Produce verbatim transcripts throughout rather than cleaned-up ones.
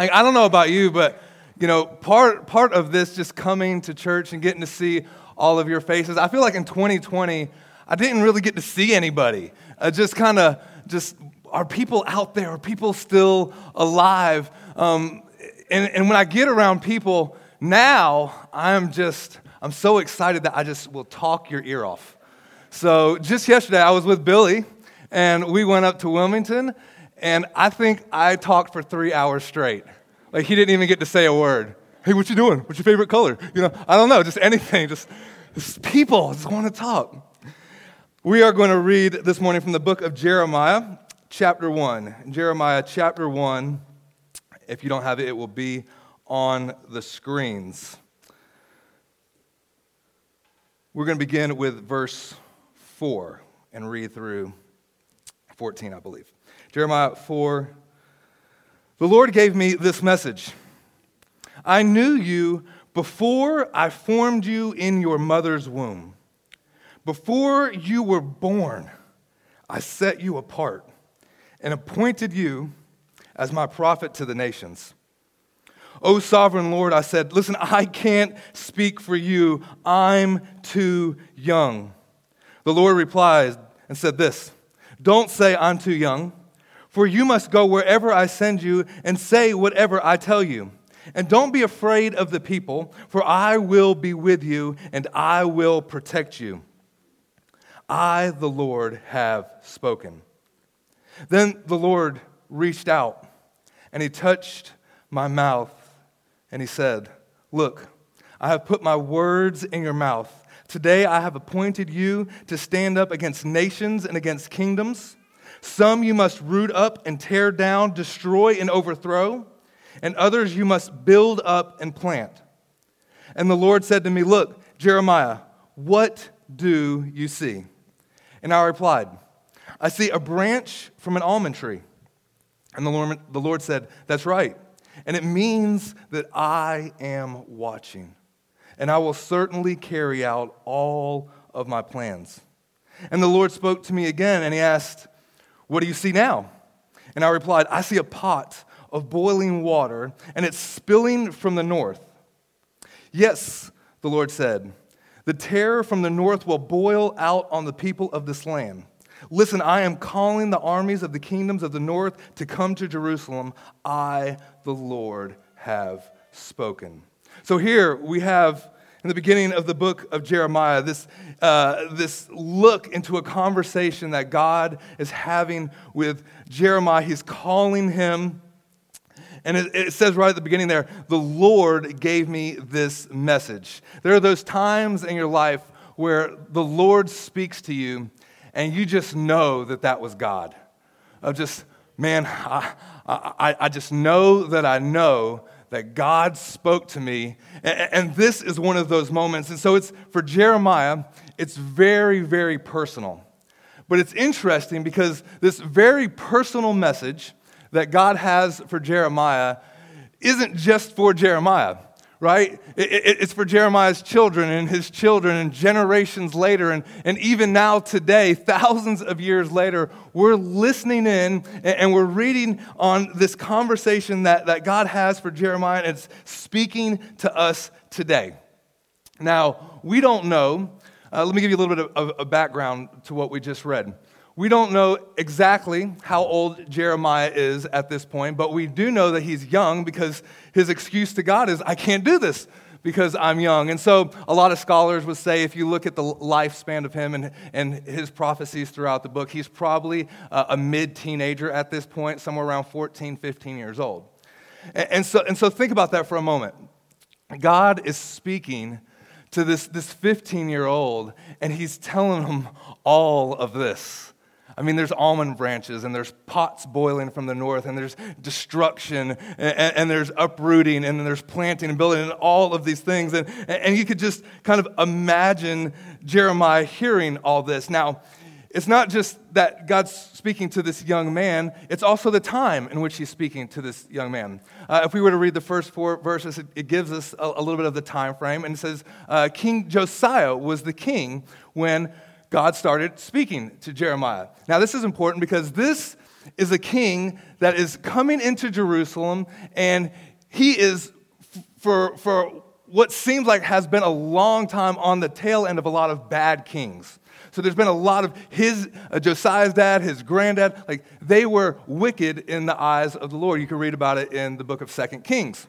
Like, I don't know about you, but, you know, part part of this just coming to church and getting to see all of your faces, I feel like in twenty twenty, I didn't really get to see anybody. I just kind of just, are people out there? Are people still alive? Um, and, and when I get around people now, I'm just, I'm so excited that I just will talk your ear off. So just yesterday, I was with Billy, and we went up to Wilmington, and I think I talked for three hours straight. Like, he didn't even get to say a word. Hey, what you doing? What's your favorite color? You know, I don't know, just anything. Just, just people just want to talk. We are going to read this morning from the book of Jeremiah, chapter one. Jeremiah, chapter one. If you don't have it, it will be on the screens. We're going to begin with verse four and read through fourteen, I believe. Jeremiah four. The Lord gave me this message. I knew you before I formed you in your mother's womb. Before you were born, I set you apart and appointed you as my prophet to the nations. O sovereign Lord, I said, listen, I can't speak for you. I'm too young. The Lord replied and said this, don't say I'm too young, for you must go wherever I send you and say whatever I tell you. And don't be afraid of the people, for I will be with you and I will protect you. I, the Lord, have spoken. Then the Lord reached out and he touched my mouth. And he said, look, I have put my words in your mouth. Today I have appointed you to stand up against nations and against kingdoms. Some you must root up and tear down, destroy and overthrow, and others you must build up and plant. And the Lord said to me, look, Jeremiah, what do you see? And I replied, I see a branch from an almond tree. And the Lord, the Lord said, that's right. And it means that I am watching, and I will certainly carry out all of my plans. And the Lord spoke to me again, and he asked, what do you see now? And I replied, I see a pot of boiling water, and it's spilling from the north. Yes, the Lord said, the terror from the north will boil out on the people of this land. Listen, I am calling the armies of the kingdoms of the north to come to Jerusalem. I, the Lord, have spoken. So here we have, in the beginning of the book of Jeremiah, this uh, this look into a conversation that God is having with Jeremiah. He's calling him. And it, it says right at the beginning there, the Lord gave me this message. There are those times in your life where the Lord speaks to you, and you just know that that was God. Of just, man, I, I, I just know that I know that God spoke to me. And, and this is one of those moments. And so it's for Jeremiah, it's very, very personal. But it's interesting because this very personal message that God has for Jeremiah isn't just for Jeremiah. Right? It, it, it's for Jeremiah's children and his children and generations later. And, and even now today, thousands of years later, we're listening in and, and we're reading on this conversation that, that God has for Jeremiah. And it's speaking to us today. Now, we don't know. Uh, let me give you a little bit of, of a background to what we just read. We don't know exactly how old Jeremiah is at this point, but we do know that he's young because his excuse to God is, I can't do this because I'm young. And so a lot of scholars would say if you look at the lifespan of him and, and his prophecies throughout the book, he's probably uh, a mid-teenager at this point, somewhere around fourteen, fifteen years old. And, and, so, and so think about that for a moment. God is speaking to this, this fifteen-year-old, and he's telling him all of this. I mean, there's almond branches, and there's pots boiling from the north, and there's destruction, and, and there's uprooting, and then there's planting and building, and all of these things. And, and you could just kind of imagine Jeremiah hearing all this. Now, it's not just that God's speaking to this young man, it's also the time in which he's speaking to this young man. Uh, if we were to read the first four verses, it, it gives us a, a little bit of the time frame, and it says, uh, King Josiah was the king when God started speaking to Jeremiah. Now, this is important because this is a king that is coming into Jerusalem, and he is, for for what seems like has been a long time, on the tail end of a lot of bad kings. So there's been a lot of his, uh, Josiah's dad, his granddad, like they were wicked in the eyes of the Lord. You can read about it in the book of Second Kings.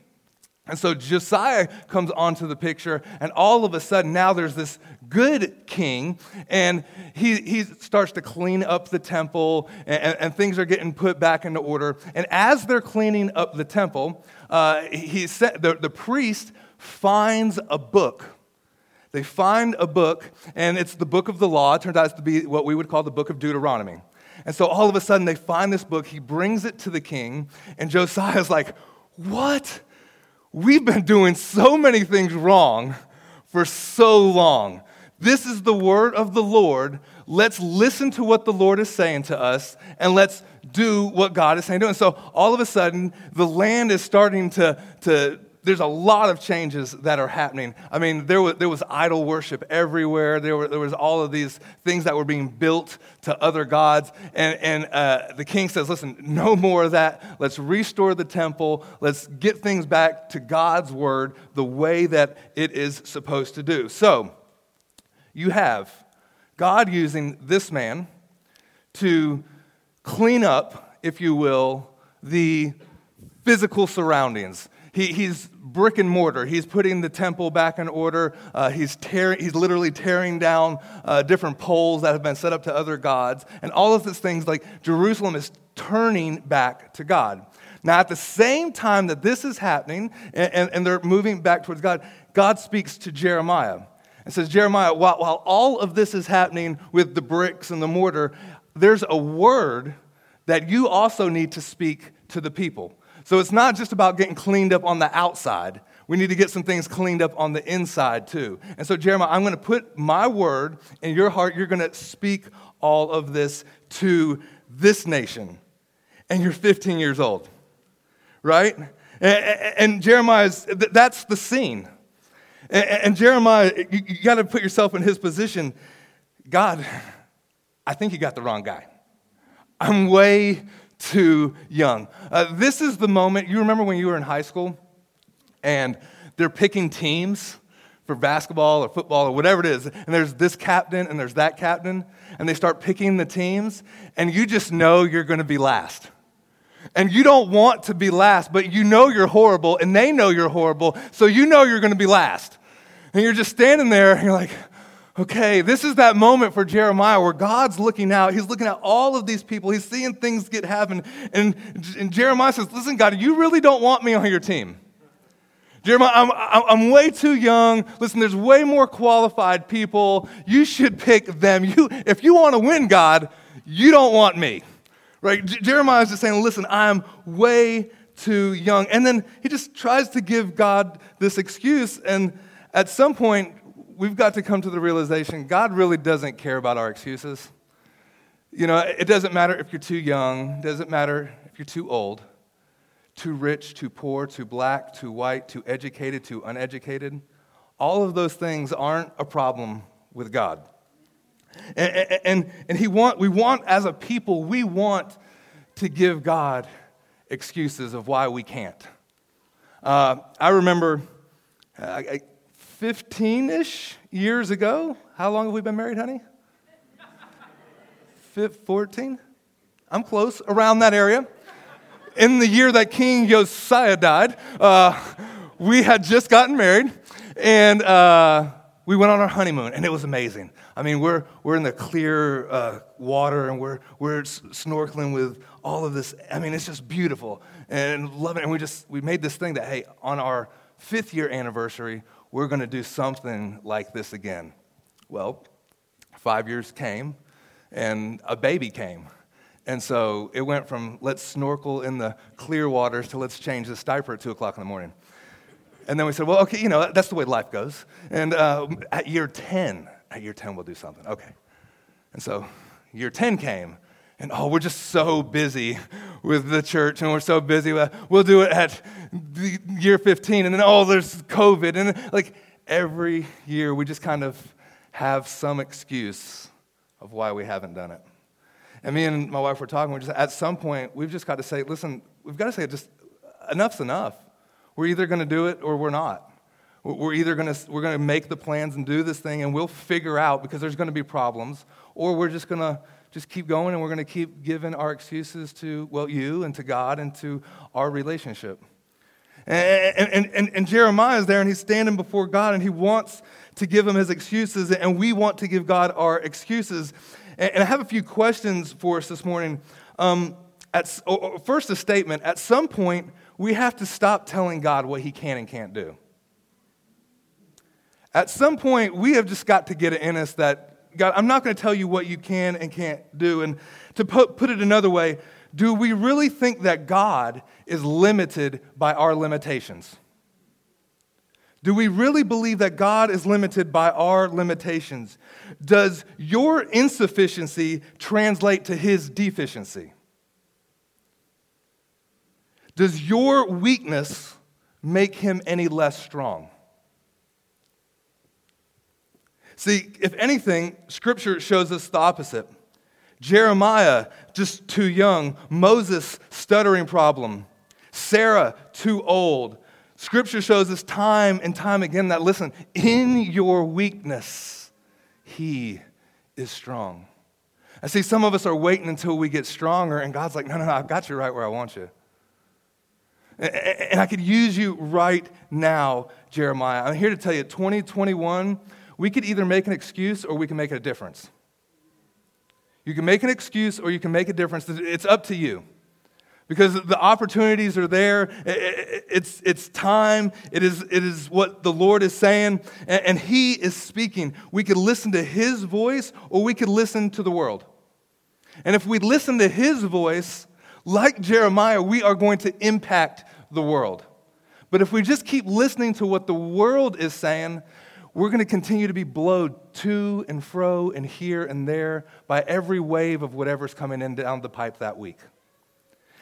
And so Josiah comes onto the picture, and all of a sudden now there's this good king, and he he starts to clean up the temple, and, and things are getting put back into order. And as they're cleaning up the temple, uh, he set, the, the priest finds a book. They find a book, and it's the book of the law. It turns out to be what we would call the book of Deuteronomy. And so all of a sudden they find this book. He brings it to the king, and Josiah's like, what? We've been doing so many things wrong for so long. This is the word of the Lord. Let's listen to what the Lord is saying to us, and let's do what God is saying to us. And so all of a sudden the land is starting to... to There's a lot of changes that are happening. I mean, there was, there was idol worship everywhere. There were there was all of these things that were being built to other gods. And, and uh, the king says, listen, no more of that. Let's restore the temple. Let's get things back to God's word the way that it is supposed to do. So you have God using this man to clean up, if you will, the physical surroundings. He, he's brick and mortar. He's putting the temple back in order. Uh, he's tearing. He's literally tearing down uh, different poles that have been set up to other gods, and all of these things. Like, Jerusalem is turning back to God. Now, at the same time that this is happening, and, and, and they're moving back towards God, God speaks to Jeremiah and says, Jeremiah, while, while all of this is happening with the bricks and the mortar, there's a word that you also need to speak to the people. So it's not just about getting cleaned up on the outside. We need to get some things cleaned up on the inside too. And so, Jeremiah, I'm going to put my word in your heart. You're going to speak all of this to this nation. And you're fifteen years old, right? And Jeremiah's, that's the scene. And Jeremiah, you got to put yourself in his position. God, I think you got the wrong guy. I'm way... too young. Uh, this is the moment. You remember when you were in high school and they're picking teams for basketball or football or whatever it is, and there's this captain and there's that captain, and they start picking the teams, and you just know you're going to be last. And you don't want to be last, but you know you're horrible, and they know you're horrible, so you know you're going to be last. And you're just standing there, and you're like, okay, this is that moment for Jeremiah where God's looking out. He's looking at all of these people. He's seeing things get happen. And, and Jeremiah says, listen, God, you really don't want me on your team. Jeremiah, I'm, I'm way too young. Listen, there's way more qualified people. You should pick them. You, if you want to win, God, you don't want me. Right? J- Jeremiah's just saying, listen, I'm way too young. And then he just tries to give God this excuse. And at some point, we've got to come to the realization God really doesn't care about our excuses. You know, it doesn't matter if you're too young. It doesn't matter if you're too old, too rich, too poor, too black, too white, too educated, too uneducated. All of those things aren't a problem with God. And, and, and he want, we want, as a people, we want to give God excuses of why we can't. Uh, I remember... I, I, fifteen-ish years ago. How long have we been married, honey? fourteen? I'm close, around that area. In the year that King Josiah died, uh, we had just gotten married, and uh, we went on our honeymoon, and it was amazing. I mean, we're we're in the clear uh, water, and we're we're snorkeling with all of this. I mean, it's just beautiful, and loving it. And we just we made this thing that, hey, on our fifth year anniversary, we're going to do something like this again. Well, five years came, and a baby came. And so it went from let's snorkel in the clear waters to let's change this diaper at two o'clock in the morning. And then we said, well, okay, you know, that's the way life goes. And uh, at year ten, at year ten, we'll do something. Okay. And so year ten came, and oh, we're just so busy with the church, and we're so busy. We'll do it at year fifteen, and then, oh, there's COVID. And like every year, we just kind of have some excuse of why we haven't done it. And me and my wife were talking. We're just at some point we've just got to say, listen, we've got to say just enough's enough. We're either going to do it or we're not. We're either going to we're going to make the plans and do this thing, and we'll figure out because there's going to be problems, or we're just going to just keep going and we're going to keep giving our excuses to well you and to God and to our relationship. And, and, and, and Jeremiah is there, and he's standing before God, and he wants to give him his excuses, and we want to give God our excuses. And, and I have a few questions for us this morning. Um, at, first, a statement. At some point, we have to stop telling God what he can and can't do. At some point, we have just got to get it in us that, God, I'm not going to tell you what you can and can't do. And to put, put it another way, do we really think that God is limited by our limitations? Do we really believe that God is limited by our limitations? Does your insufficiency translate to his deficiency? Does your weakness make him any less strong? See, if anything, Scripture shows us the opposite. Jeremiah, just too young. Moses, stuttering problem. Sarah, too old. Scripture shows us time and time again that, listen, in your weakness, he is strong. I see some of us are waiting until we get stronger, and God's like, no, no, no, I've got you right where I want you. And I could use you right now, Jeremiah. I'm here to tell you, twenty twenty-one, we could either make an excuse or we can make a difference. You can make an excuse or you can make a difference. It's up to you because the opportunities are there. It's, it's time. It is, it is what the Lord is saying, and he is speaking. We could listen to his voice or we could listen to the world. And if we listen to his voice, like Jeremiah, we are going to impact the world. But if we just keep listening to what the world is saying, we're going to continue to be blown to and fro and here and there by every wave of whatever's coming in down the pipe that week.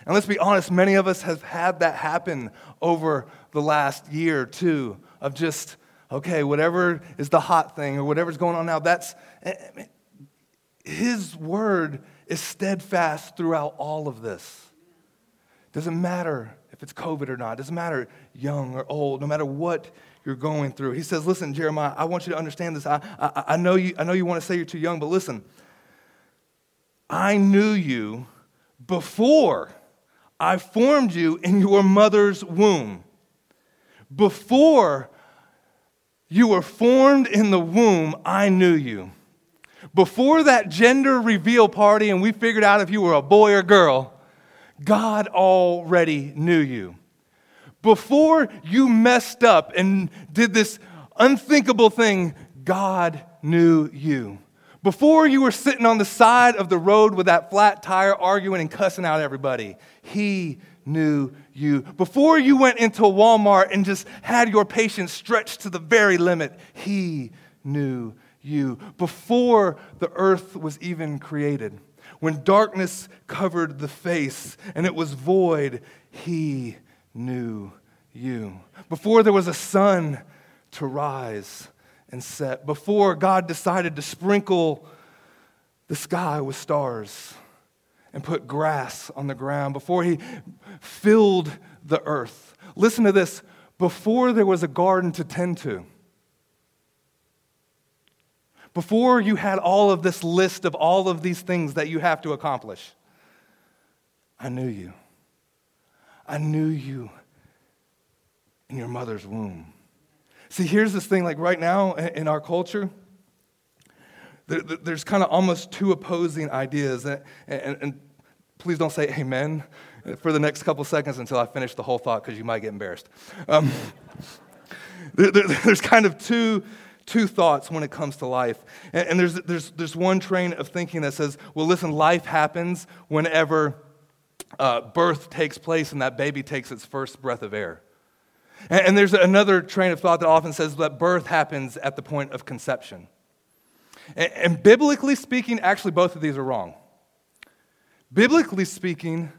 And let's be honest, many of us have had that happen over the last year or two of just, okay, whatever is the hot thing or whatever's going on now, that's, his word is steadfast throughout all of this. Doesn't matter if it's COVID or not. Doesn't matter young or old, no matter what you're going through. He says, listen, Jeremiah, I want you to understand this. I, I, I know you I know you want to say you're too young, but listen, I knew you before I formed you in your mother's womb. Before you were formed in the womb, I knew you. Before that gender reveal party and we figured out if you were a boy or girl, God already knew you. Before you messed up and did this unthinkable thing, God knew you. Before you were sitting on the side of the road with that flat tire arguing and cussing out everybody, he knew you. Before you went into Walmart and just had your patience stretched to the very limit, he knew you. Before the earth was even created, when darkness covered the face and it was void, he knew you. Before there was a sun to rise and set, before God decided to sprinkle the sky with stars and put grass on the ground, before he filled the earth. Listen to this. Before there was a garden to tend to, before you had all of this list of all of these things that you have to accomplish, I knew you. I knew you in your mother's womb. See, here's this thing, like right now in our culture, there's kind of almost two opposing ideas. And please don't say amen for the next couple seconds until I finish the whole thought because you might get embarrassed. Um, there's kind of two two thoughts when it comes to life. And there's there's there's one train of thinking that says, well, listen, life happens whenever Uh, birth takes place and that baby takes its first breath of air. And, and there's another train of thought that often says that birth happens at the point of conception. And, and biblically speaking, actually both of these are wrong. Biblically speaking,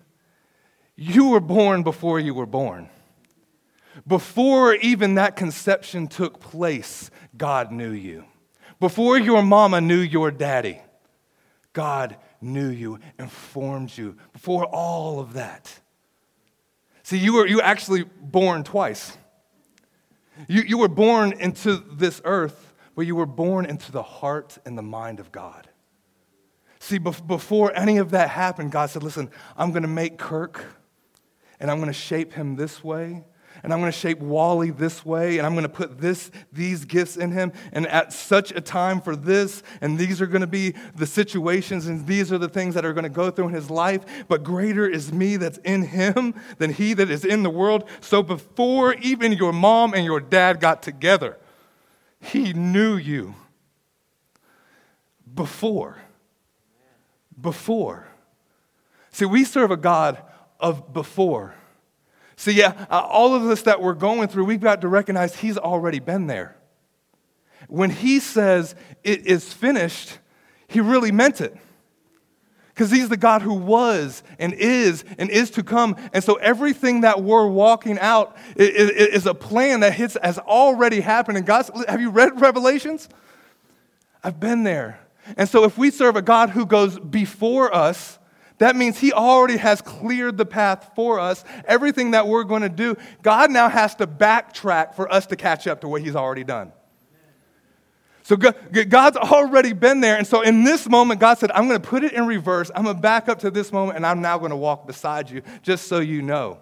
you were born before you were born. Before even that conception took place, God knew you. Before your mama knew your daddy, God knew you and formed you before all of that. See, you were you were actually born twice. You, you were born into this earth, but you were born into the heart and the mind of God. See, bef- before any of that happened, God said, listen, I'm going to make Kirk, and I'm going to shape him this way, and I'm going to shape Wally this way, and I'm going to put this, these gifts in him, and at such a time for this, and these are going to be the situations, and these are the things that are going to go through in his life, but greater is me that's in him than he that is in the world. So before even your mom and your dad got together, he knew you. Before. Before. See, we serve a God of before. See, yeah, all of this that we're going through, we've got to recognize he's already been there. When he says it is finished, he really meant it. Because he's the God who was and is and is to come. And so everything that we're walking out is a plan that has already happened. And God, have you read Revelations? I've been there. And so if we serve a God who goes before us, that means he already has cleared the path for us. Everything that we're going to do, God now has to backtrack for us to catch up to what he's already done. So God's already been there. And so in this moment, God said, I'm going to put it in reverse. I'm going to back up to this moment, and I'm now going to walk beside you, just so you know.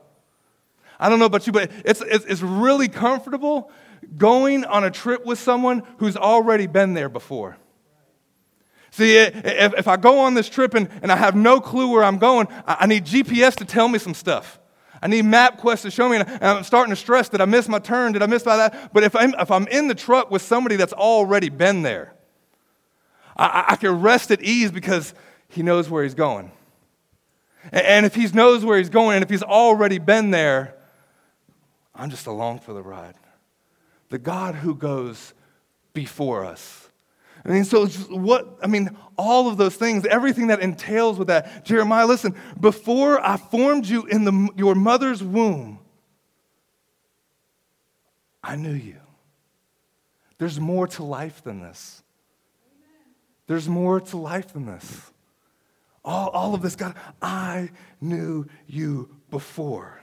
I don't know about you, but it's it's, it's really comfortable going on a trip with someone who's already been there before. See, if, if I go on this trip and, and I have no clue where I'm going, I, I need G P S to tell me some stuff. I need MapQuest to show me, and, I, and I'm starting to stress that I missed my turn, did I miss by that? But if I'm, if I'm in the truck with somebody that's already been there, I, I can rest at ease because he knows where he's going. And, and if he knows where he's going, and if he's already been there, I'm just along for the ride. The God who goes before us. I mean, so what, I mean, all of those things, everything that entails with that. Jeremiah, listen, before I formed you in the, your mother's womb, I knew you. There's more to life than this. There's more to life than this. All, all of this, God, I knew you before.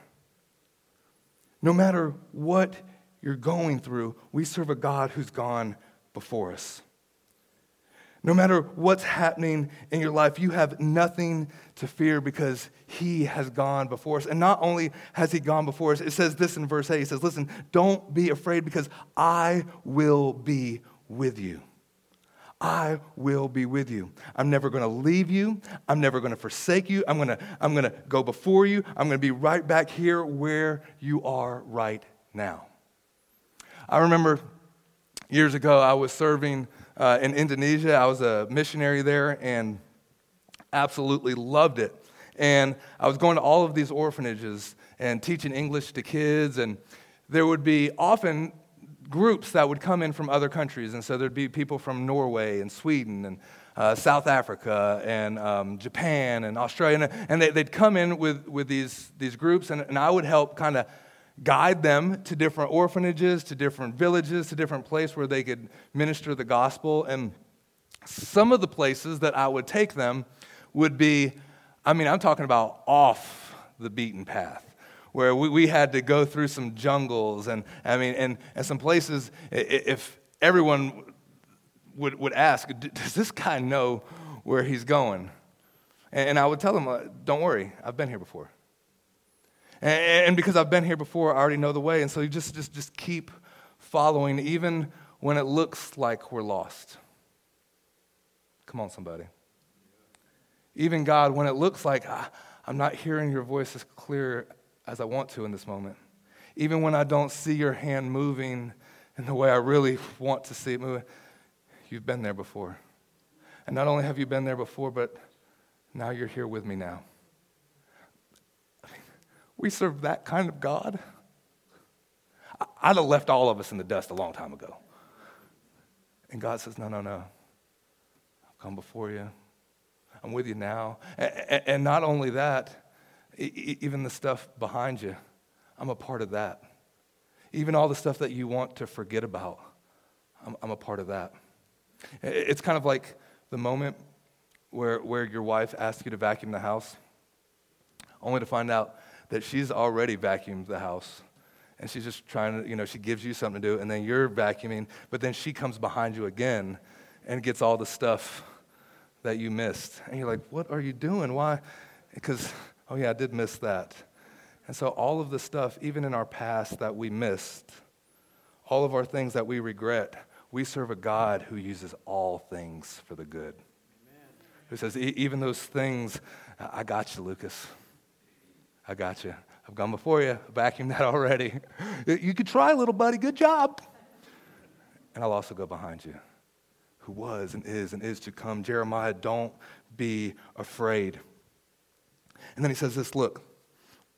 No matter what you're going through, we serve a God who's gone before us. No matter what's happening in your life, you have nothing to fear because he has gone before us. And not only has he gone before us, it says this in verse eight. It says, listen, don't be afraid because I will be with you. I will be with you. I'm never going to leave you. I'm never going to forsake you. I'm going to, I'm going to go before you. I'm going to be right back here where you are right now. I remember years ago I was serving Uh, in Indonesia. I was a missionary there and absolutely loved it. And I was going to all of these orphanages and teaching English to kids, and there would be often groups that would come in from other countries, and so there'd be people from Norway and Sweden and uh, South Africa and um, Japan and Australia, and they, they'd come in with, with these, these groups, and, and I would help kind of guide them to different orphanages, to different villages, to different places where they could minister the gospel. And some of the places that I would take them would be, I mean, I'm talking about off the beaten path, where we, we had to go through some jungles and, I mean, and, and some places, if everyone would, would ask, does this guy know where he's going? And I would tell them, don't worry, I've been here before. And because I've been here before, I already know the way. And so you just, just, just keep following, even when it looks like we're lost. Come on, somebody. Even God, when it looks like ah, I'm not hearing your voice as clear as I want to in this moment. Even when I don't see your hand moving in the way I really want to see it moving, you've been there before. And not only have you been there before, but now you're here with me now. We serve that kind of God. I'd have left all of us in the dust a long time ago. And God says, no, no, no. I've come before you. I'm with you now. And not only that, even the stuff behind you, I'm a part of that. Even all the stuff that you want to forget about, I'm a part of that. It's kind of like the moment where where your wife asks you to vacuum the house, only to find out that she's already vacuumed the house. And she's just trying to, you know, she gives you something to do, and then you're vacuuming, but then she comes behind you again and gets all the stuff that you missed. And you're like, what are you doing? Why? Because, oh yeah, I did miss that. And so all of the stuff, even in our past that we missed, all of our things that we regret, we serve a God who uses all things for the good. Amen. Who says, e- even those things, I-, I got you, Lucas. I got you. I've gone before you. Vacuumed that already. You could try, little buddy. Good job. And I'll also go behind you, who was and is and is to come. Jeremiah, don't be afraid. And then he says this, look,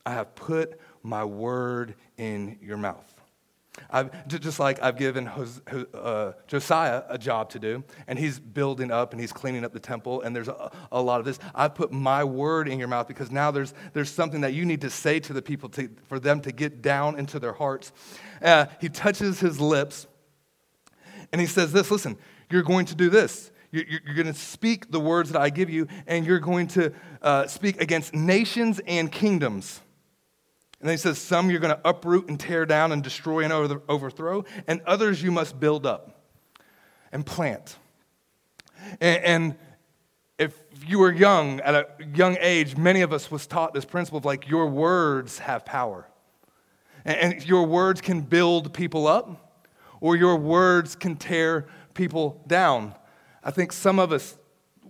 I have put my word in your mouth. I've, just like I've given Hos, uh, Josiah a job to do, and he's building up and he's cleaning up the temple, and there's a, a lot of this. I've put my word in your mouth because now there's there's something that you need to say to the people to, for them to get down into their hearts. Uh, he touches his lips, and he says this, listen, you're going to do this. You're, you're going to speak the words that I give you, and you're going to uh, speak against nations and kingdoms. And then he says, some you're going to uproot and tear down and destroy and overthrow, and others you must build up and plant. And, and if you were young, at a young age, many of us was taught this principle of like, your words have power. And, and your words can build people up, or your words can tear people down. I think some of us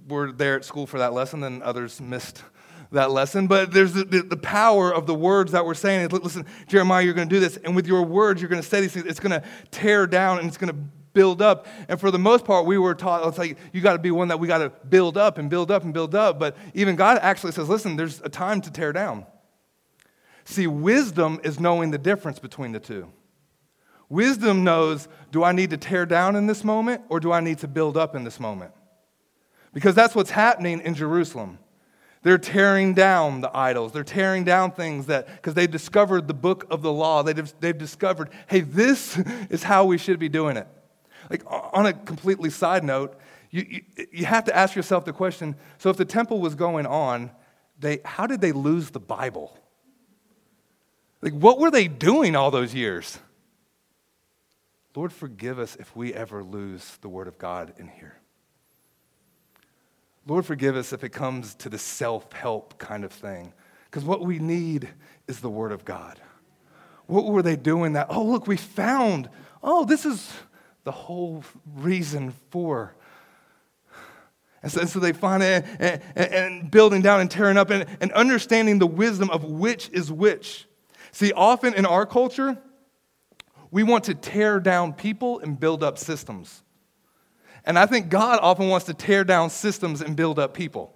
were there at school for that lesson, and others missed that lesson, but there's the, the, the power of the words that we're saying. Is, listen, Jeremiah, you're going to do this, and with your words, you're going to say these things. It's going to tear down, and it's going to build up. And for the most part, we were taught, it's like, you got to be one that we got to build up and build up and build up, but even God actually says, listen, there's a time to tear down. See, wisdom is knowing the difference between the two. Wisdom knows, do I need to tear down in this moment, or do I need to build up in this moment? Because that's what's happening in Jerusalem. They're tearing down the idols. They're tearing down things that, because they've discovered the book of the law. They've, they've discovered, hey, this is how we should be doing it. Like, on a completely side note, you, you, you have to ask yourself the question, so if the temple was going on, they how did they lose the Bible? Like, what were they doing all those years? Lord, forgive us if we ever lose the Word of God in here. Lord, forgive us if it comes to the self-help kind of thing. Because what we need is the Word of God. What were they doing that? Oh, look, we found. Oh, this is the whole reason for. And so, and so they find it and, and, and building down and tearing up and, and understanding the wisdom of which is which. See, often in our culture, we want to tear down people and build up systems. And I think God often wants to tear down systems and build up people.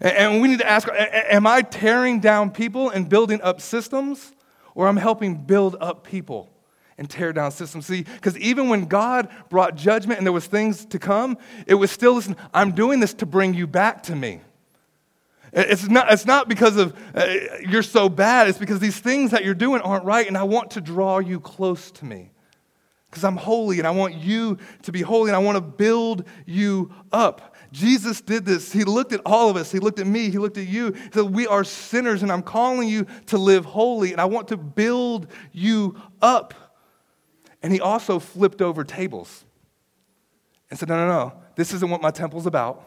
And we need to ask, am I tearing down people and building up systems? Or I'm helping build up people and tear down systems? See, because even when God brought judgment and there was things to come, it was still, listen, I'm doing this to bring you back to me. It's not, it's not because of uh, you're so bad. It's because these things that you're doing aren't right, and I want to draw you close to me. Because I'm holy, and I want you to be holy, and I want to build you up. Jesus did this. He looked at all of us. He looked at me. He looked at you. He said, we are sinners, and I'm calling you to live holy, and I want to build you up. And he also flipped over tables and said, no, no, no, this isn't what my temple's about.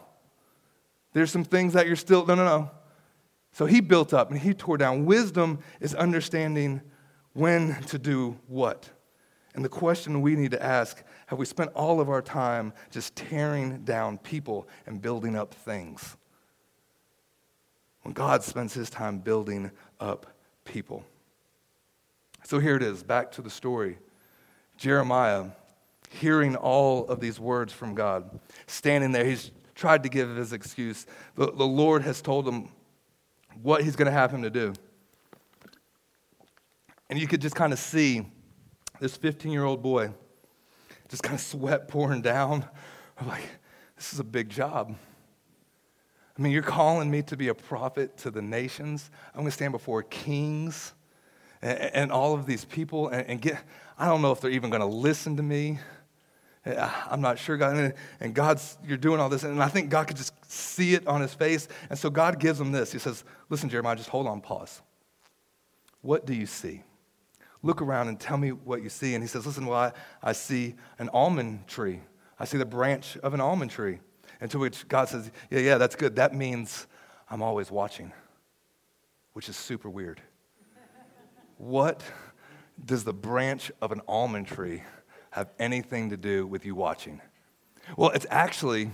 There's some things that you're still, no, no, no. So he built up, and he tore down. Wisdom is understanding when to do what. And the question we need to ask, have we spent all of our time just tearing down people and building up things? When God spends his time building up people. So here it is, back to the story. Jeremiah, hearing all of these words from God, standing there, he's tried to give his excuse. The, the Lord has told him what he's going to have him to do. And you could just kind of see this fifteen-year-old boy just kind of sweat pouring down. I'm like, this is a big job. I mean, you're calling me to be a prophet to the nations. I'm going to stand before kings and, and all of these people and, and get, I don't know if they're even going to listen to me. I'm not sure, God. And God's, you're doing all this. And I think God could just see it on his face. And so God gives him this. He says, listen, Jeremiah, just hold on, pause. What do you see? Look around and tell me what you see. And he says, listen, well, I, I see an almond tree. I see the branch of an almond tree. And to which God says, yeah, yeah, that's good. That means I'm always watching, which is super weird. What does the branch of an almond tree have anything to do with you watching? Well, it's actually,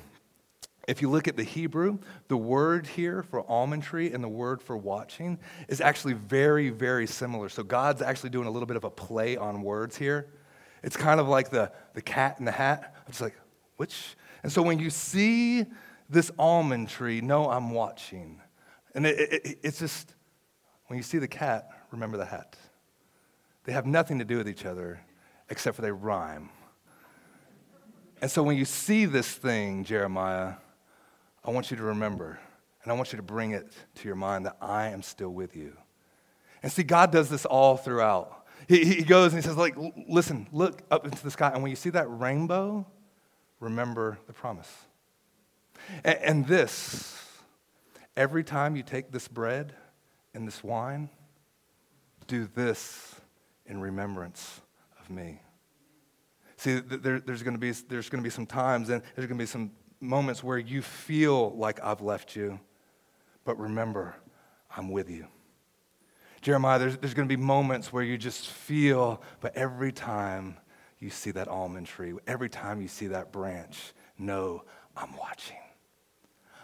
if you look at the Hebrew, the word here for almond tree and the word for watching is actually very, very similar. So God's actually doing a little bit of a play on words here. It's kind of like the, the cat in the hat. It's like, which? And so when you see this almond tree, know I'm watching. And it, it, it's just, when you see the cat, remember the hat. They have nothing to do with each other except for they rhyme. And so when you see this thing, Jeremiah, I want you to remember, and I want you to bring it to your mind that I am still with you. And see, God does this all throughout. He, he goes and he says, like, listen, look up into the sky, and when you see that rainbow, remember the promise. And, and this, every time you take this bread and this wine, do this in remembrance of me. See, there, there's going to be there's going to be some times and there's going to be some moments where you feel like I've left you, but remember, I'm with you. Jeremiah, there's, there's going to be moments where you just feel, but every time you see that almond tree, every time you see that branch, know I'm watching.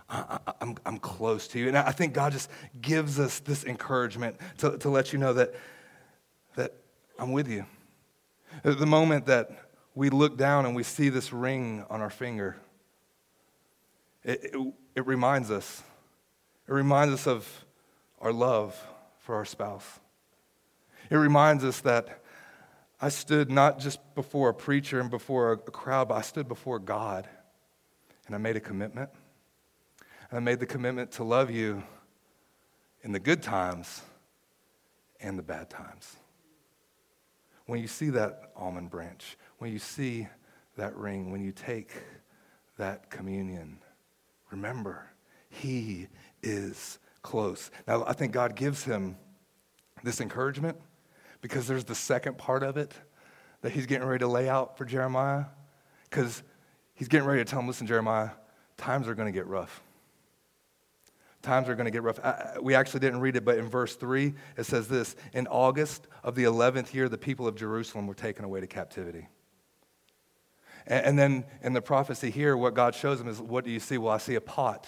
I, I, I'm, I'm close to you. And I think God just gives us this encouragement to, to let you know that, that I'm with you. The moment that we look down and we see this ring on our finger, it, it, it reminds us. It reminds us of our love for our spouse. It reminds us that I stood not just before a preacher and before a crowd, but I stood before God, and I made a commitment. And I made the commitment to love you in the good times and the bad times. When you see that almond branch, when you see that ring, when you take that communion, remember, he is close. Now, I think God gives him this encouragement because there's the second part of it that he's getting ready to lay out for Jeremiah, because he's getting ready to tell him, listen, Jeremiah, times are going to get rough. Times are going to get rough. I, we actually didn't read it, but in verse three, it says this, in August of the eleventh year, the people of Jerusalem were taken away to captivity. And, and then in the prophecy here, what God shows them is, what do you see? Well, I see a pot,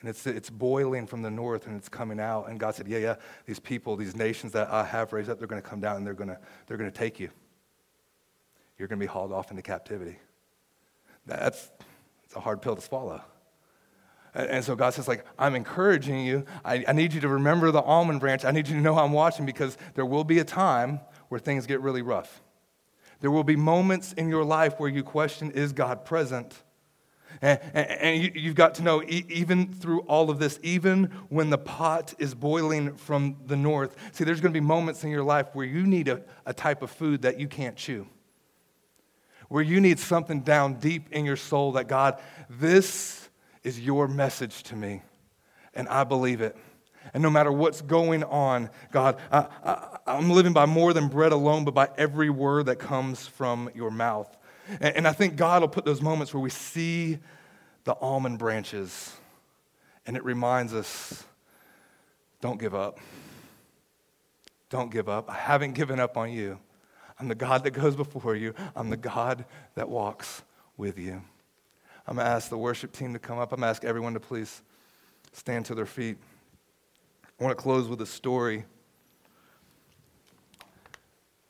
and it's it's boiling from the north, and it's coming out. And God said, yeah, yeah, these people, these nations that I have raised up, they're going to come down, and they're going to they're going to take you. You're going to be hauled off into captivity. That's, that's a hard pill to swallow. And so God says, like, I'm encouraging you. I, I need you to remember the almond branch. I need you to know I'm watching, because there will be a time where things get really rough. There will be moments in your life where you question, is God present? And, and, and you, you've got to know, e- even through all of this, even when the pot is boiling from the north, see, there's going to be moments in your life where you need a, a type of food that you can't chew, where you need something down deep in your soul that, God, this is your message to me, and I believe it. And no matter what's going on, God, I, I, I'm living by more than bread alone, but by every word that comes from your mouth. And, and I think God will put those moments where we see the almond branches, and it reminds us, don't give up. Don't give up. I haven't given up on you. I'm the God that goes before you. I'm the God that walks with you. I'm going to ask the worship team to come up. I'm going to ask everyone to please stand to their feet. I want to close with a story.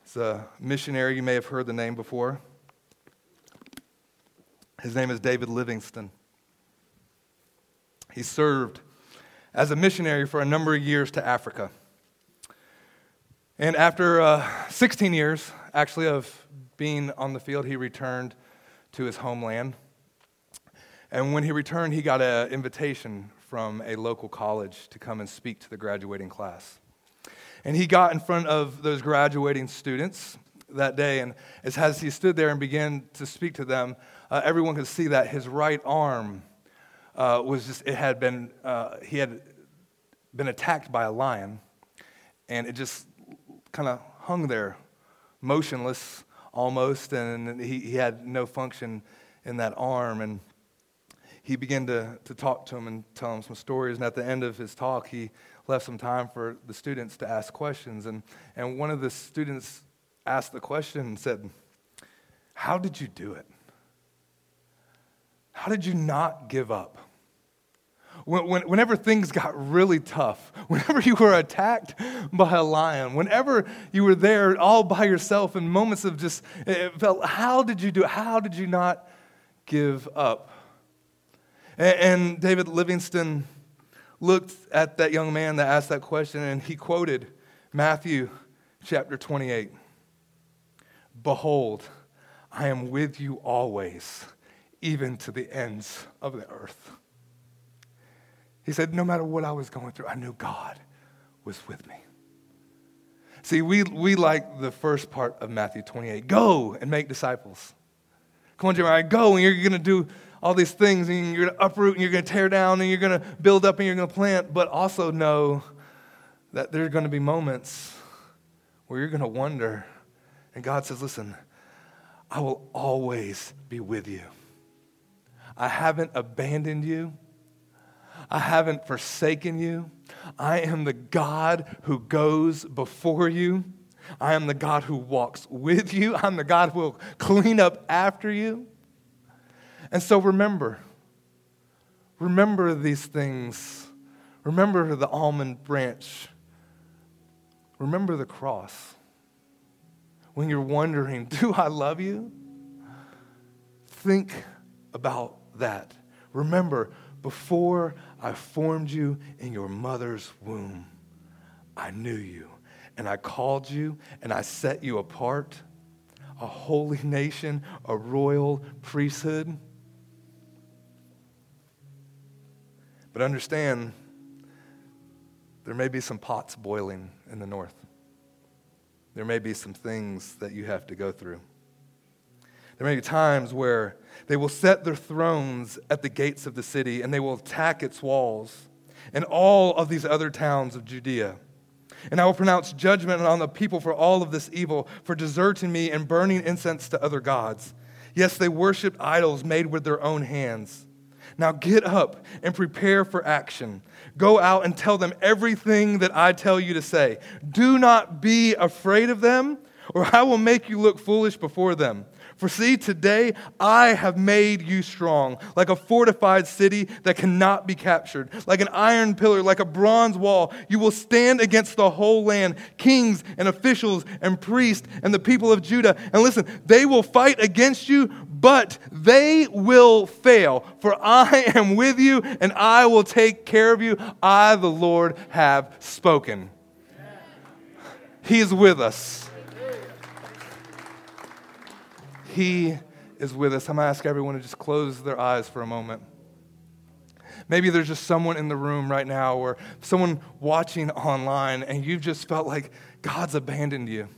It's a missionary. You may have heard the name before. His name is David Livingstone. He served as a missionary for a number of years to Africa. And after uh, sixteen years, actually, of being on the field, he returned to his homeland. And when he returned, he got an invitation from a local college to come and speak to the graduating class. And he got in front of those graduating students, that day. And as he stood there and began to speak to them, uh, everyone could see that his right arm uh, was just, it had been, uh, he had been attacked by a lion, and it just kind of hung there, motionless almost, and he, he had no function in that arm. And he began to, to talk to him and tell him some stories. And at the end of his talk, he left some time for the students to ask questions. And, and one of the students asked the question and said, "How did you do it? How did you not give up? When, when, whenever things got really tough, whenever you were attacked by a lion, whenever you were there all by yourself in moments of just, it felt, how did you do it? How did you not give up?" And David Livingstone looked at that young man that asked that question, and he quoted Matthew chapter twenty-eight. "Behold, I am with you always, even to the ends of the earth." He said, no matter what I was going through, I knew God was with me. See, we, we like the first part of Matthew twenty-eight. Go and make disciples. Come on, Jeremiah, go, and you're going to do all these things, and you're going to uproot, and you're going to tear down, and you're going to build up, and you're going to plant, but also know that there are going to be moments where you're going to wonder, and God says, listen, I will always be with you. I haven't abandoned you. I haven't forsaken you. I am the God who goes before you. I am the God who walks with you. I'm the God who will clean up after you. And so remember, remember these things. Remember the almond branch. Remember the cross. When you're wondering, do I love you? Think about that. Remember, before I formed you in your mother's womb, I knew you, and I called you, and I set you apart, a holy nation, a royal priesthood. But understand, there may be some pots boiling in the north. There may be some things that you have to go through. There may be times where they will set their thrones at the gates of the city, and they will attack its walls and all of these other towns of Judea. And I will pronounce judgment on the people for all of this evil, for deserting me and burning incense to other gods. Yes, they worshiped idols made with their own hands. Now get up and prepare for action. Go out and tell them everything that I tell you to say. Do not be afraid of them, or I will make you look foolish before them. For see, today I have made you strong, like a fortified city that cannot be captured, like an iron pillar, like a bronze wall. You will stand against the whole land, kings and officials and priests and the people of Judah. And listen, they will fight against you, but they will fail. For I am with you, and I will take care of you. I, the Lord, have spoken. He is with us. He is with us. I'm going to ask everyone to just close their eyes for a moment. Maybe there's just someone in the room right now or someone watching online, and you've just felt like God's abandoned you.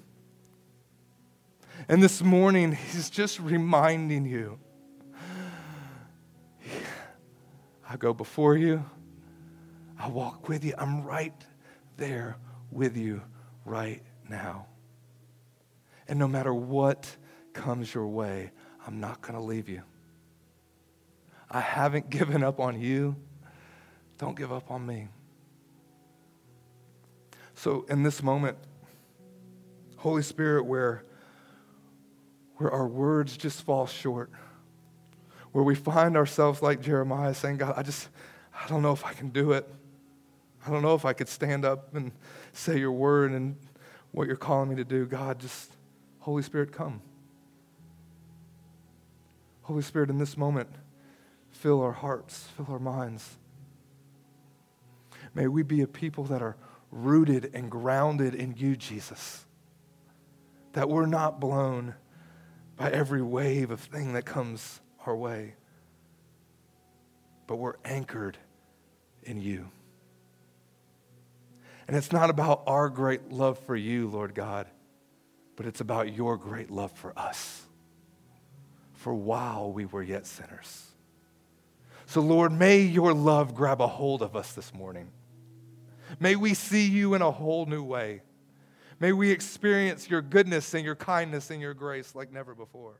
And this morning, he's just reminding you, I go before you. I walk with you. I'm right there with you right now. And no matter what comes your way, I'm not going to leave you. I haven't given up on you. Don't give up on me. So in this moment, Holy Spirit, where, where our words just fall short, where we find ourselves like Jeremiah saying, God, I just, I don't know if I can do it. I don't know if I could stand up and say your word and what you're calling me to do. God, just, Holy Spirit, come. Holy Spirit, in this moment, fill our hearts, fill our minds. May we be a people that are rooted and grounded in you, Jesus, that we're not blown by every wave of thing that comes our way, but we're anchored in you. And it's not about our great love for you, Lord God. but it's about your great love for us. For while we were yet sinners. So Lord, may your love grab a hold of us this morning. May we see you in a whole new way. May we experience your goodness and your kindness and your grace like never before.